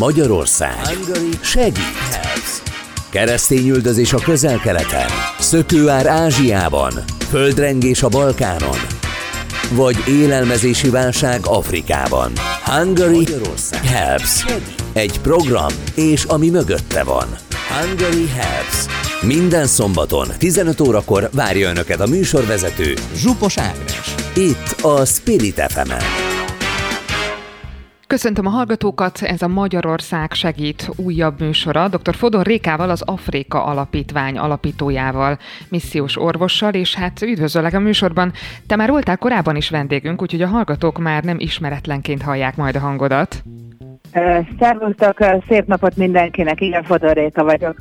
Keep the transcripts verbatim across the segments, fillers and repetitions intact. Magyarország segít! Keresztény üldözés a Közel-Keleten, szökőár Ázsiában, földrengés a Balkánon, vagy élelmezési válság Afrikában. Hungary Helps. Egy program, és ami mögötte van. Hungary Helps. Minden szombaton tizenöt órakor várja Önöket a műsorvezető Zsupos Ágnes. Itt a Spirit ef emen. Köszöntöm a hallgatókat, ez a Magyarország segít újabb műsora. doktor Fodor Rékával, az Afrika Alapítvány alapítójával, missziós orvossal, és hát üdvözöllek a műsorban. Te már voltál korábban is vendégünk, úgyhogy a hallgatók már nem ismeretlenként hallják majd a hangodat. Szervusztok, szép napot mindenkinek, igen, Fodor Réka vagyok.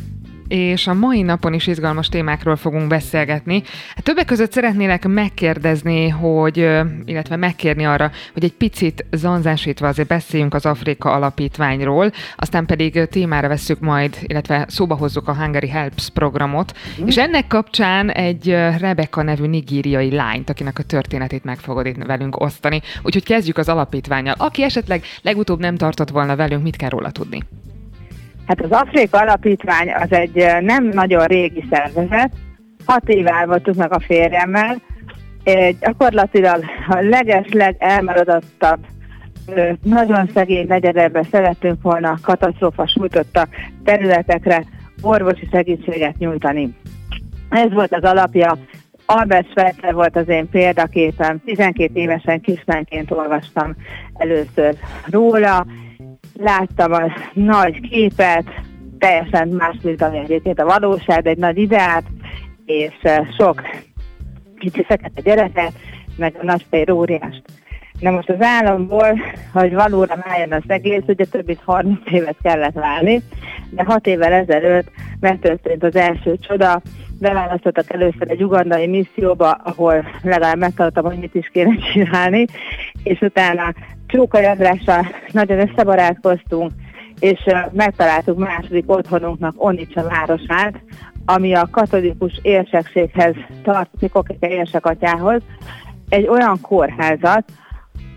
És a mai napon is izgalmas témákról fogunk beszélgetni. Hát többek között szeretnélek megkérdezni, hogy, illetve megkérni arra, hogy egy picit zanzásítva azért beszéljünk az Afrika Alapítványról, aztán pedig témára vesszük majd, illetve szóba hozzuk a Hungary Helps programot, mm. és ennek kapcsán egy Rebeka nevű nigériai lányt, akinek a történetét meg fogod itt velünk osztani. Úgyhogy kezdjük az alapítvánnyal. Aki esetleg legutóbb nem tartott volna velünk, mit kell róla tudni? Hát az Afrika Alapítvány az egy nem nagyon régi szervezet, hat éve állottuk meg a férjemmel, gyakorlatilag a legesleg elmaradottabb, nagyon szegény negyedekben szerettünk volna katasztrófa sújtotta területekre orvosi segítséget nyújtani. Ez volt az alapja, Albert Schweitzer volt az én példaképem, tizenkét évesen kislányként olvastam először róla, láttam a nagy képet, teljesen más, mint ami egyébként a valóság, egy nagy ideát, és sok kicsi fekete gyereket, meg a nagyfejű óriást. Na most az államból, hogy valóra váljon az egész, ugye több mint harminc évet kellett várni, de hat évvel ezelőtt megtörtént az első csoda, beválasztottak először egy ugandai misszióba, ahol legalább megtanultam, hogy mit is kéne csinálni, és utána Csókai Andrással nagyon összebarátkoztunk, és megtaláltuk második otthonunknak Onitsha városát, ami a katolikus érsekséghez tartozik, Kokeke érsekatyához, egy olyan kórházat,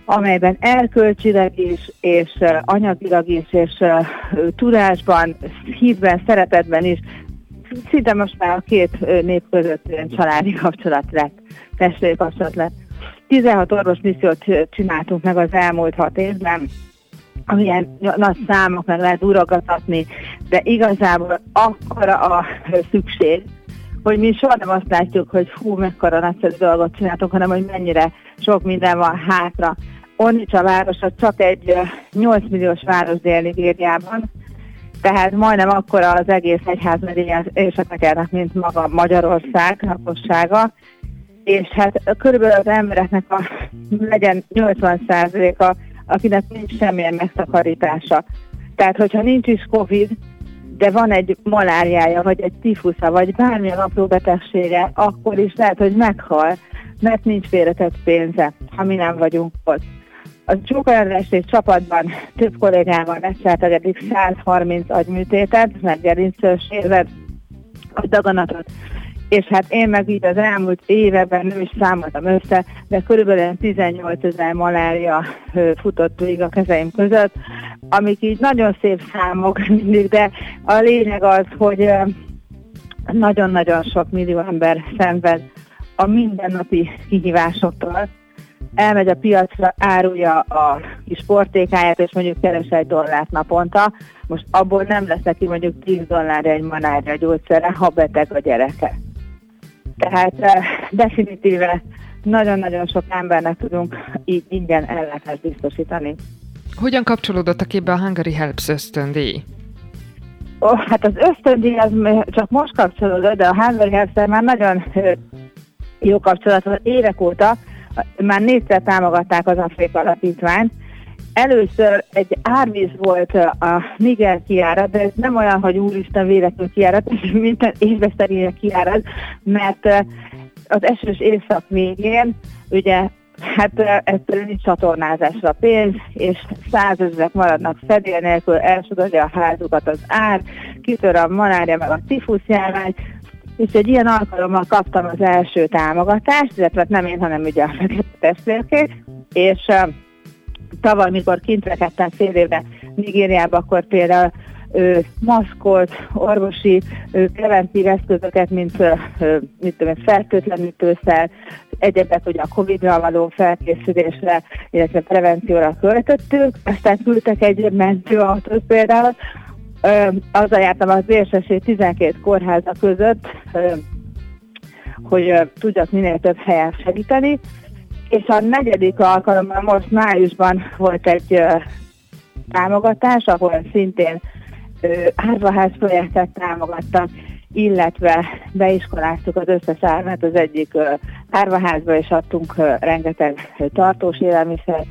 amelyben erkölcsileg is, és anyagilag is, és tudásban, hívben, szeretetben is, szinte most már a két nép között családi kapcsolat lett, testvéri kapcsolat lett. tizenhat orvos missziót csináltunk meg az elmúlt hat évben, amilyen nagy számok meg lehet urogatni, de igazából akkora a szükség, hogy mi soha nem azt látjuk, hogy hú, mekkora nagyszerű dolgot csináltunk, hanem hogy mennyire sok minden van hátra. Onitsha városa csak egy nyolc milliós város Dél-Nigériában, tehát majdnem akkora az egész egyházmegye érsekekernek, mint maga Magyarország lakossága, és hát körülbelül az embereknek a, legyen nyolcvan százaléka, akinek nincs semmilyen megtakarítása. Tehát, hogyha nincs is Covid, de van egy maláriája, vagy egy tifusza, vagy bármilyen apró betegsége, akkor is lehet, hogy meghal, mert nincs félretett pénze, ha mi nem vagyunk ott. A Csókai András és csapatban több kollégával megcsináltak eddig száz harminc agyműtétet, meg gerincös érvet, a daganatot. És hát én meg így az elmúlt években nem is számoltam össze, de körülbelül tizennyolcezer malária futott végig a kezeim között, amik így nagyon szép számok mindig, de a lényeg az, hogy nagyon-nagyon sok millió ember szenved a mindennapi kihívásoktól. Elmegy a piacra, árulja a kis portékáját, és mondjuk keres egy dollárt naponta. Most abból nem lesz neki mondjuk tíz dollárja egy manárja gyógyszerre, ha beteg a gyereke. Tehát eh, definitíve nagyon-nagyon sok embernek tudunk így ingyen ellátást biztosítani. Hogyan kapcsolódott a képbe a Hungary Helps ösztöndíj? Oh, hát az ösztöndíj az csak most kapcsolódott, de a Hungary Helps már nagyon jó kapcsolat van évek óta. Már négyszer támogatták az Afrika Alapítványt. Először egy árvíz volt a Niger kiárat, de ez nem olyan, hogy úristen véletlenül kiárat, és minden évben szerint kiárat, mert az esős évszak végén, ugye, hát ettől nincs csatornázásra pénz, és százezrek maradnak fedél nélkül, elsodorja a házukat az ár, kitör a malária meg a tifuszjárvány, és egy ilyen alkalommal kaptam az első támogatást, illetve nem én, hanem ugye a fekete testvérkék, és tavaly, mikor kint vetettem fél évre Nigériába, akkor például maszkot, orvosi preventív eszközöket, mint mit tudom, fertőtlenítőszer, egyebek ugye a Covid-ra való felkészülésre, illetve prevencióra költöttük, aztán küldtek egy mentőautót például. Azzal jártam az vérsesi tizenkét kórháza között, hogy tudjak minél több helyen segíteni, és a negyedik alkalommal most májusban volt egy támogatás, ahol szintén árvaház projektet támogattak, illetve beiskoláztuk az összes árvát, az egyik árvaházba, és adtunk rengeteg tartós élelmiszert,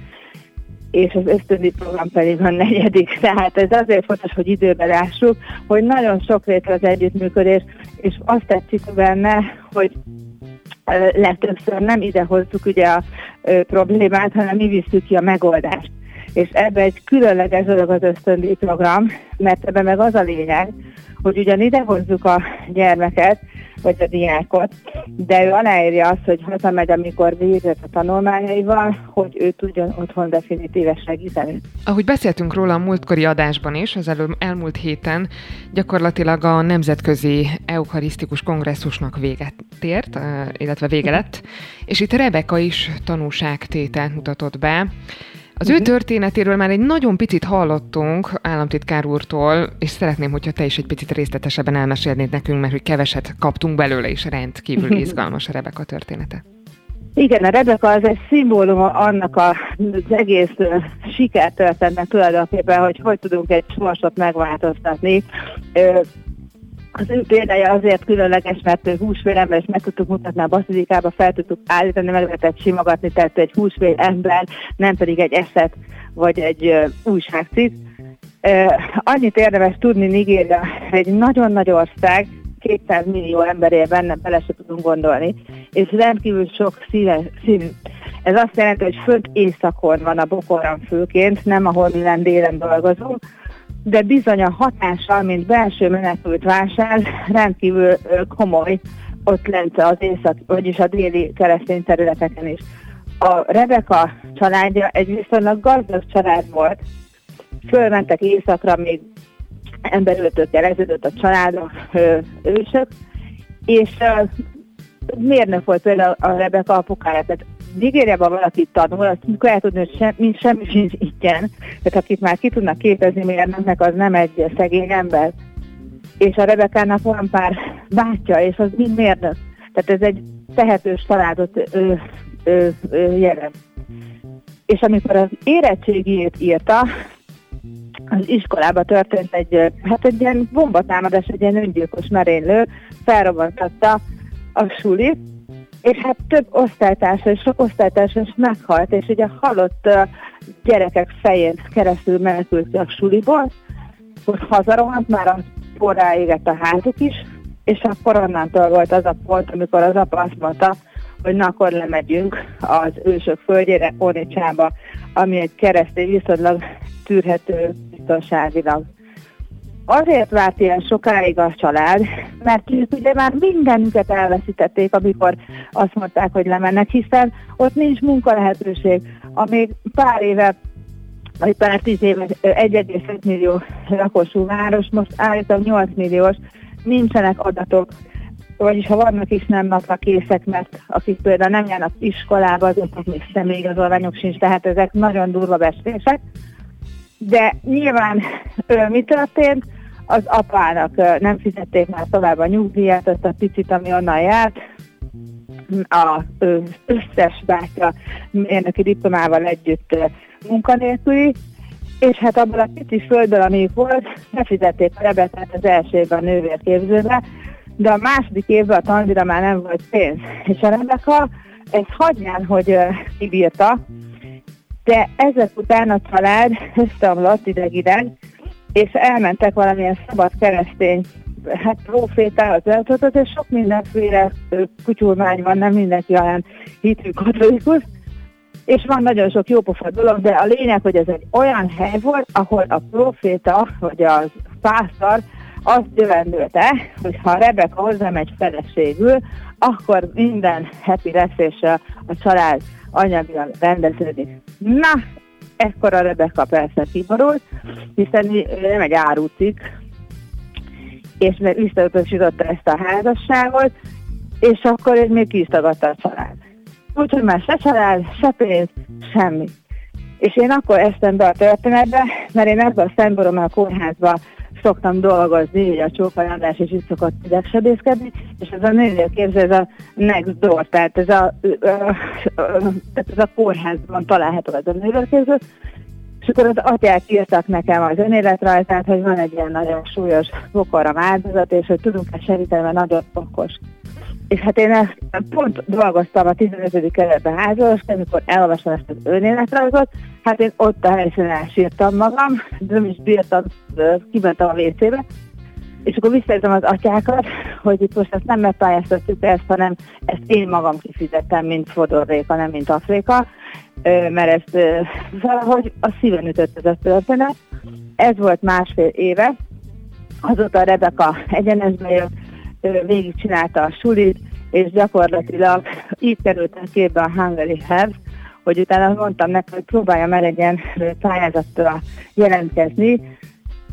és az ösztöndi program pedig a negyedik. Tehát ez azért fontos, hogy időben lássuk, hogy nagyon sokrétű az együttműködés, és azt tetszik benne, hogy legtöbbször nem ide hozzuk ugye a problémát, hanem mi visszük ki a megoldást. És ebben egy különleges dolog az ösztöndi program, mert ebben meg az a lényeg, hogy ugyan ide hozzuk a gyermeket, vagy a diákot, de ő aláírja azt, hogy hazamegy, amikor végzett a tanulmányaival, hogy ő tudjon otthon definitíves segíteni. Ahogy beszéltünk róla a múltkori adásban is, az elő, elmúlt héten gyakorlatilag a Nemzetközi Eukarisztikus Kongresszusnak véget ért, illetve vége lett, és itt Rebeka is tanúságtételt mutatott be. Az ő történetéről már egy nagyon picit hallottunk államtitkár úrtól, és szeretném, hogyha te is egy picit részletesebben elmesélnéd nekünk, mert hogy keveset kaptunk belőle, és rendkívül izgalmas a Rebeka története. Igen, a Rebeka az egy szimbóluma annak az egész sikertörténetnek tulajdonképpen, hogy hogy tudunk egy sorsot megváltoztatni. Az ő példája azért különleges, mert húsvér ember, és meg tudtuk mutatni a baszilikába, fel tudtuk állítani, meg lehetett simogatni, tehát egy húsvér ember, nem pedig egy eszet vagy egy uh, újságcikk. Uh, annyit érdemes tudni, Nigéria egy nagyon nagy ország, kétszáz millió emberében nem bele se tudunk gondolni, és rendkívül sok színe, színű. Ez azt jelenti, hogy föld északon van a bokoran főként, nem ahol minden délen dolgozunk, de bizony a hatással, mint belső menekült válság rendkívül komoly ott lent az észak, vagyis a déli keresztény területeken is. A Rebeka családja egy viszonylag gazdag család volt, fölmentek északra, még emberültől keresztődött a családok, ősök, és mérnök volt például a Rebeka apukája, tehát Nigériában valaki tanul, azt kell tudni, hogy semmi, semmi sincs ingyen. Tehát akit már ki tudnak képezni mérnöknek, az nem egy szegény ember. És a Rebekának van pár bátyja, és az mind mérnök. Tehát ez egy tehetős családot ö, ö, ö, jelent. És amikor az érettségijét írta, az iskolában történt egy, hát egy ilyen bombatámadás, egy ilyen öngyilkos merénylő, felrobbantatta a sulit, és hát több osztálytársa, és sok osztálytársa is meghalt, és ugye halott uh, gyerekek fején keresztül menekült a suliból, hogy hazarohant, már a porrá égett a házuk is, és akkor onnantól volt az a pont, amikor az apa azt mondta, hogy na akkor lemegyünk az ősök földjére, Onitshába, ami egy keresztény viszonylag tűrhető biztonságilag. Azért várt ilyen sokáig a család, mert ők ugye már mindenüket elveszítették, amikor azt mondták, hogy lemennek, hiszen ott nincs munkalehetőség. Amíg pár éve, vagy pár tíz éve egy egész öt millió lakosú város, most állítom nyolc milliós, nincsenek adatok, vagyis ha vannak is, nem napra készek, mert akik például nem járnak iskolába, azoknak még személyigazolványok sincs, tehát ezek nagyon durva beszélések. De nyilván ő, mi történt? Az apának nem fizették már tovább a nyugdíját, azt a picit, ami onnan járt. Az összes bátya mérnöki diplomával együtt munkanélküli, és hát abban a pici földből, ami volt, befizették a Rebekát az első évben a nővérképzőbe, de a második évben a tandíjra már nem volt pénz. És a Rebeka ezt hagyján, hogy kibírta, de ezek után a család összeomlott ideg-ideg, és elmentek valamilyen szabad keresztény, hát profétához eltöltött, és sok mindenféle kutyulmány van, nem mindenki olyan hitű katolikus, és van nagyon sok jópofa dolog, de a lényeg, hogy ez egy olyan hely volt, ahol a proféta, vagy a pásztor azt jövendőlte, hogy ha Rebeka hozzámegy feleségül, akkor minden happy lesz, és a, a család anyagilag rendeződik. Na, Ekkor a Rebeka persze kiborult, hiszen nem egy árucik, és meg visszautasította ezt a házasságot, és akkor ő még ki is tagadta a család. Úgyhogy már se család, se pénz, semmi. És én akkor eztem be a történetbe, mert én ebben a szemborommal a kórházban szoktam dolgozni, így a Csókai András is itt szokott idegsebészkedni, és ez a nőnél képző, ez a next door, tehát ez a, ez a kórházban található ez a nőnél képző, és akkor az atyák írtak nekem az önéletrajzát, hogy van egy ilyen nagyon súlyos bokorom áldozat, és hogy tudunk-e segíteni, mert nagyon okos. És hát én ezt pont dolgoztam a tizenötödik kerületben házolósként, amikor elolvastam ezt az önéletrajzot, hát én ott a helyszínen elsírtam magam, de nem is bírtam, kimentem a vécébe, és akkor visszajöttem az atyákat, hogy itt most ezt nem megpályáztatjuk ezt, hanem ezt én magam kifizettem, mint Fodor Réka, nem mint Afrika, mert ezt valahogy a szíven ütött ez a történet. Ez volt másfél éve, azóta a Rebeka egyenesbe jött, végigcsinálta a sulit, és gyakorlatilag így kerültem képbe a Hungary Helps, hogy utána mondtam neki, hogy próbáljam el egy ilyen pályázatra jelentkezni,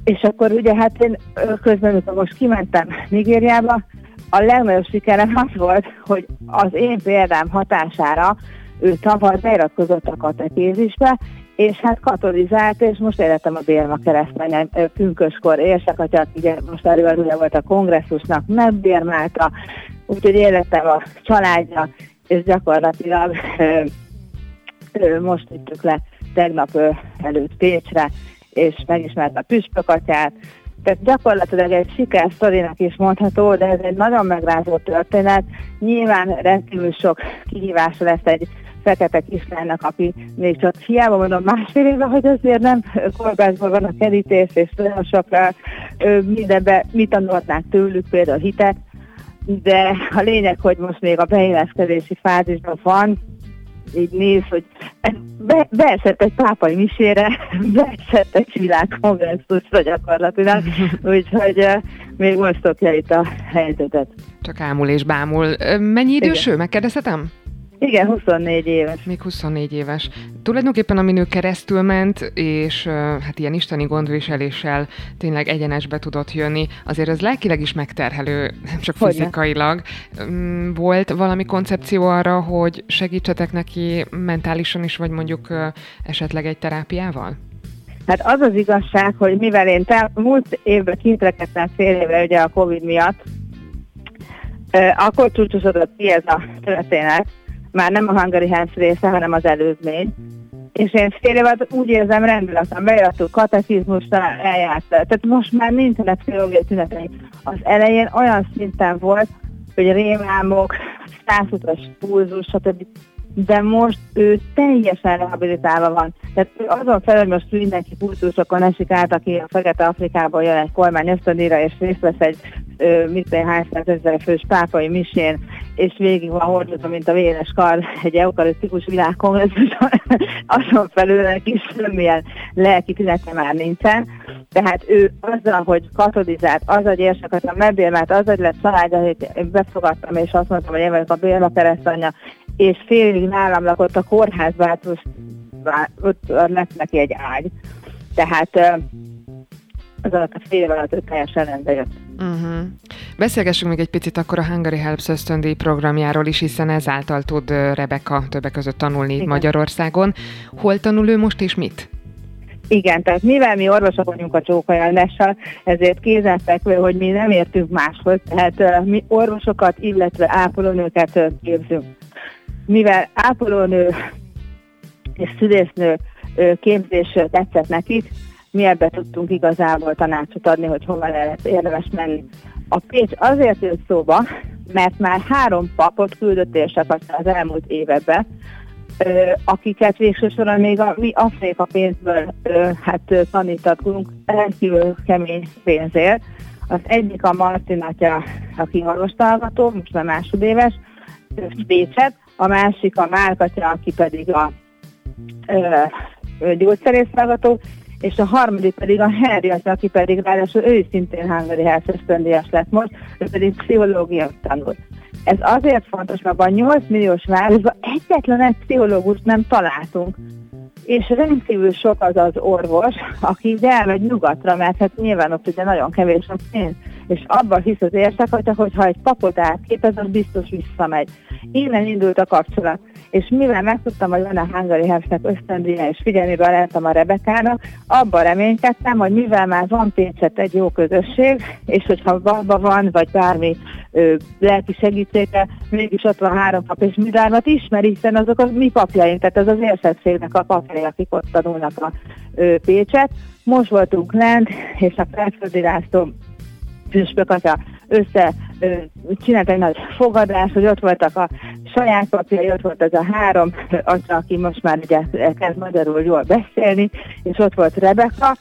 és akkor ugye hát én közben, amikor most kimentem Nigériába, a legnagyobb sikerem az volt, hogy az én példám hatására ő tavaly beiratkozott a katekézisbe, és hát katolizált, és most életem a Bérma keresztményen pünköskor érsek atya, ugye most előadója volt a kongresszusnak, megbérmálta, úgyhogy életem a családja, és gyakorlatilag ö, ö, most vittük le tegnap ö, előtt Pécsre, és megismerte a püspök atyát, tehát gyakorlatilag egy sikersztorinak is mondható, de ez egy nagyon megrázó történet, nyilván rendkívül sok kihívás lesz egy fekete kislánynak, aki még csak hiába mondom másfél éve, hogy azért nem korbászban van a kerítés, és nagyon sokra mindenben mit tanulták tőlük, például hitet, de a lényeg, hogy most még a beilleszkedési fázisban van, így néz, hogy be, beesett egy pápai misére, beesett egy világkongresszusra gyakorlatilag, úgyhogy uh, még most szokja itt a helyzetet. Csak ámul és bámul. Mennyi idős ő? Megkérdezhetem? Igen, huszonnégy éves. Még huszonnégy éves. Tulajdonképpen, amin ő keresztül ment, és hát ilyen isteni gondviseléssel tényleg egyenesbe tudott jönni, azért ez lelkileg is megterhelő, nem csak Hogyne. fizikailag. Volt valami koncepció arra, hogy segítsetek neki mentálisan is, vagy mondjuk esetleg egy terápiával? Hát az az igazság, hogy mivel én te, múlt évben kintrekedtem fél évre ugye a Covid miatt, akkor csúcsosodott ki ez a történet, már nem a Hungary Helps része, hanem az előzmény. És én fél évet úgy érzem, rendületlen beirattuk katekizmusra, eljárt. Tehát most már nincsenek pszichológiai tünetei. Az elején olyan szinten volt, hogy rémálmok, százhuszas pulzus, stb. De most ő teljesen rehabilitálva van. Tehát azon felül, hogy most mindenki pulzusokon esik át, aki a Fekete Afrikából jön egy kormány ösztöndíjra, és részt vesz egy mittenhány százezer fős pápai misén, és végig van hordozva, mint a véres kar egy eukarisztikus világkongresszuson, azon felül neki semmilyen lelki tünete már nincsen. Tehát ő azzal, hogy katodizált, azzal, hogy érsekatlan, megbérmált, azzal, hogy lett családja, hogy befogadtam, és azt mondtam, hogy én vagyok a Bérma keresztanyja, és félig nálam lakott a kórházban, hát most ott lett neki egy ágy. Tehát az alatt a fél év alatt ő teljesen rendbe jött. Uh-huh. Beszélgessünk még egy picit akkor a Hungary Helps ösztöndíj programjáról is, hiszen ezáltal tud Rebeka többek között tanulni itt Magyarországon. Hol tanul ő most és mit? Igen, tehát mivel mi orvosok vagyunk a Csókai Andrással, ezért kézenfekvő, hogy mi nem értünk máshoz, tehát mi orvosokat, illetve ápolónőket képzünk. Mivel ápolónő és szülésznő képzés tetszett nekik, mi ebbe tudtunk igazából tanácsot adni, hogy hova lehet érdemes menni. A Pécs azért jött szóba, mert már három papot küldött érsekatta az elmúlt években, akiket végső soron még a mi Afrika pénzből hát, tanítatunk, rendkívül kemény pénzért. Az egyik a Martin atya, aki orvostalgató, most már másodéves, Pécset, a másik a Márka atya, aki pedig a gyógyszerésztalgató, és a harmadik pedig a Henriette, aki pedig ráadásul ő is szintén Hungary Helps ösztöndíjas lett most, ő pedig pszichológiát tanult. Ez azért fontos, mert a nyolc milliós városban egyetlen egy pszichológust nem találtunk. És rendkívül sok az az orvos, aki így elmegy nyugatra, mert hát nyilván ott ugye nagyon kevés a pénz. És abban hisz az érsek, hogy ha egy papot átképez, az biztos visszamegy. Innen indult a kapcsolat. És mivel megtudtam, hogy van a Hungary Helpsnek ösztöndíja, és figyelmébe ajánlottam a Rebekának, abban reménykedtem, hogy mivel már van Pécsett egy jó közösség, és hogyha valba van, vagy bármi ö, lelki segítségre, mégis ott van három pap, és mindármat ismeri, hiszen azok a mi papjaink, tehát az az érsekségnek a papjai, akik ott tanulnak a ö, Pécset. Most voltunk lent, és a Felföldi László Püspök atya össze ö, csinált egy nagy fogadást, hogy ott voltak a saját papjai, ott volt az a három atya, aki most már ugye kezd magyarul jól beszélni, és ott volt Rebeka,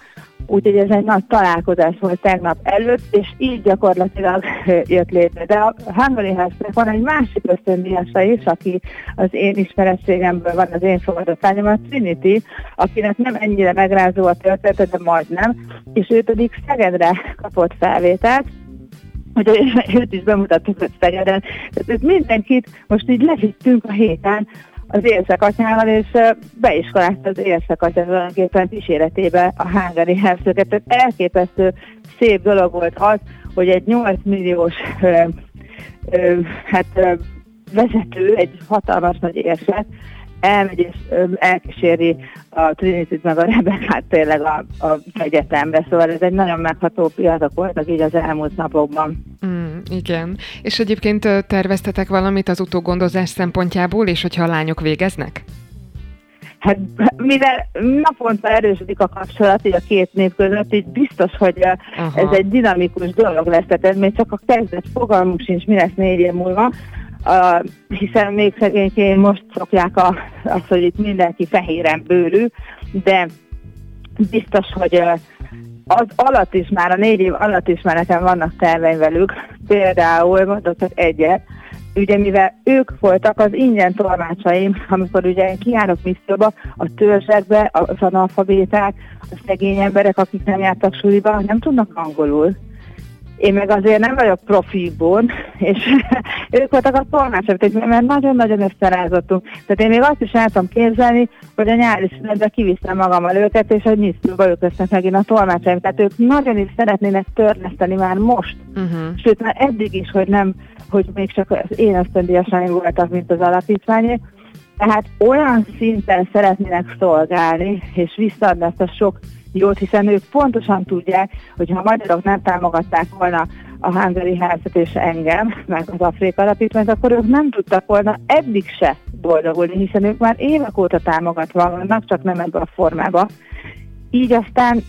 úgyhogy ez egy nagy találkozás volt tegnap előtt, és így gyakorlatilag jött létre. De a Hungary Helpsnek van egy másik ösztöndíjasa is, aki az én ismeretségemből van, az én fogadatányom, a Trinity, akinek nem ennyire megrázó a történet, de majdnem, és ő pedig Szegedre kapott felvételt, hogy őt is bemutattuk, hogy Szegeden. Tehát mindenkit most így levittünk a héten az Érszak atyával, és beiskolázta az Érszak atya tulajdonképpen kíséretébe a Hungary Helpsöket. Tehát elképesztő szép dolog volt az, hogy egy nyolc milliós ö, ö, hát, ö, vezető, egy hatalmas nagy érset elmegy és ö, elkíséri a Trinity-t meg a Rebekát tényleg a, a egyetemre. Szóval ez egy nagyon megható pillanatok voltak így az elmúlt napokban. Mm, igen. És egyébként terveztetek valamit az utógondozás szempontjából, és hogyha a lányok végeznek? Hát mivel naponta erősödik a kapcsolat így a két nép között, így biztos, hogy Aha. ez egy dinamikus dolog lesz. Tehát még csak a kezdet fogalmunk sincs, mi lesz négy év múlva. Uh, hiszen még szegényként most szokják a, azt, hogy itt mindenki fehéren bőrű, de biztos, hogy uh, az alatt is már, a négy év alatt is már nekem vannak terveim velük. Például mondok csak egyet, ugye mivel ők voltak az ingyen tolmácsaim, amikor ugye én kijárok misszióba, a törzsekbe, az analfabéták, a szegény emberek, akik nem jártak suliba, nem tudnak angolul. Én meg azért nem vagyok profibon, és ők voltak a tolmácsok, mert nagyon-nagyon összerázottunk. Tehát én még azt is el tudom képzelni, hogy a nyári szünetben kiviszem magammal őket, és hogy nyisztőba ők lesznek megint a tolmácsaim. Tehát ők nagyon is szeretnének törleszteni már most. Uh-huh. Sőt, már eddig is, hogy nem, hogy még csak az én ösztöndíjasaim voltak, mint az alapítványé. Tehát olyan szinten szeretnének szolgálni, és visszaadni ezt a sok jót, hiszen ők pontosan tudják, hogy ha a magyarok nem támogatták volna a Hungary Helpset és engem, meg az Afrika Alapítványt, akkor ők nem tudtak volna eddig se boldogulni, hiszen ők már évek óta támogatva vannak, csak nem ebben a formában. Így aztán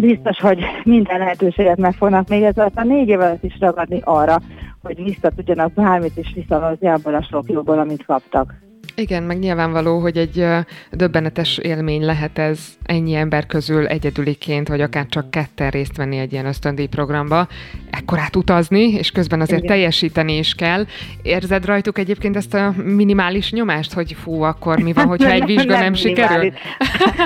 biztos, hogy minden lehetőséget meg fognak még ez alatt a négy év alatt is ragadni arra, hogy visszatudjanak bármit is visszahozni abból a sok jóból, amit kaptak. Igen, meg nyilvánvaló, hogy egy döbbenetes élmény lehet ez ennyi ember közül egyedüliként, vagy akár csak ketten részt venni egy ilyen ösztöndíj programba, ekkorát utazni, és közben azért Igen. teljesíteni is kell. Érzed rajtuk egyébként ezt a minimális nyomást, hogy fú, akkor mi van, hogyha egy vizsga nem, nem sikerül?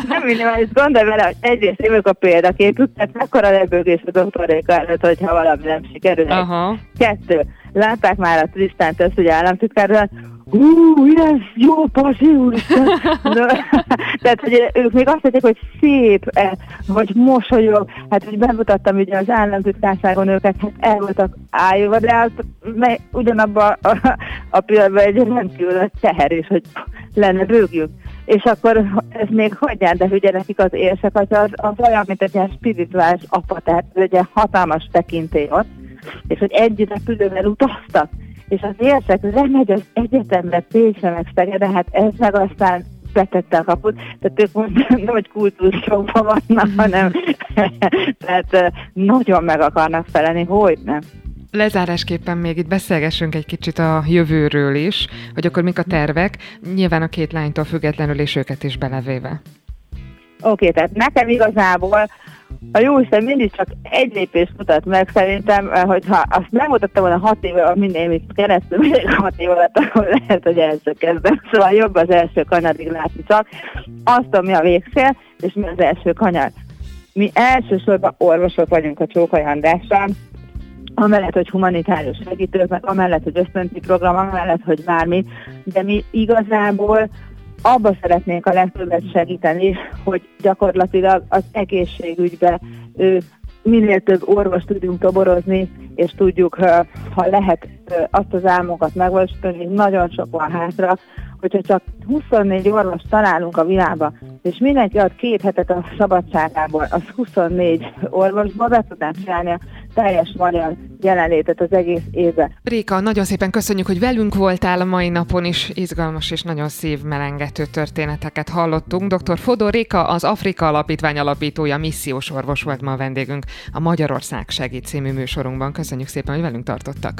Nem minimális, gondolj vele, hogy egyrészt évek a példaképük, tehát mekkora lebőgés a doktor Réka előtt, hogyha valami nem sikerül. Aha. Kettő. Látták már a Tristánt, ezt ugye államtitkárral, hú, yes, jó, pasi, úristen! Tehát, hogy ők még azt mondják, hogy szép, vagy mosolyog, hát, hogy bemutattam ugye az államtitkárságon őket, hát el voltak ájulva, de hát ugyanabban a, a pillanatban egy rendkívül a teher is, hogy lenne bőgjük. És akkor ez még hagyján, de ugye nekik az érsek, az, az, az olyan, mint egy ilyen spirituális apa, tehát ugye hatalmas tekintély ott, és hogy együtt a különben utaztak, és az érsek remegy az egyetemre, Pécsre meg Szegedre, hát ez meg aztán betette a kaput, tehát ők most nem, hogy kultúrsokban vannak, hanem tehát nagyon meg akarnak felelni, hogy nem. Lezárásképpen még itt beszélgessünk egy kicsit a jövőről is, hogy akkor mik a tervek, nyilván a két lánytól függetlenül és őket is belevéve. Oké, okay, tehát nekem igazából a jóisten mindig csak egy lépést mutat meg szerintem, hogyha azt megmutattam volna hat év alatt, mindenki keresztül, mindig hat év alatt, akkor lehet, hogy első kezdem. Szóval jobb az első kanyarig látni csak. Azt, ami a végcél, és mi az első kanyar. Mi elsősorban orvosok vagyunk a Csókai Andrással, amellett, hogy humanitárius segítők, amellett, hogy ösztöndíj program, amellett, hogy bármi, de mi igazából abba szeretnénk a legtöbbet segíteni, hogy gyakorlatilag az egészségügybe ő, minél több orvost tudjunk toborozni, és tudjuk, ha lehet azt az álmokat megvalósítani, nagyon sok van hátra, hogyha csak huszonnégy orvost találunk a világban, és mindenki ad két hetet a szabadságából, az huszonnégy orvosból be tudnánk csinálni a teljes magyar jelenlétet az egész évben. Réka, nagyon szépen köszönjük, hogy velünk voltál a mai napon is, izgalmas és nagyon szívmelengető történeteket hallottunk. doktor Fodor Réka, az Afrika Alapítvány alapítója, missziós orvos volt ma a vendégünk a Magyarország Segít című műsorunkban. Köszönjük szépen, hogy velünk tartottak.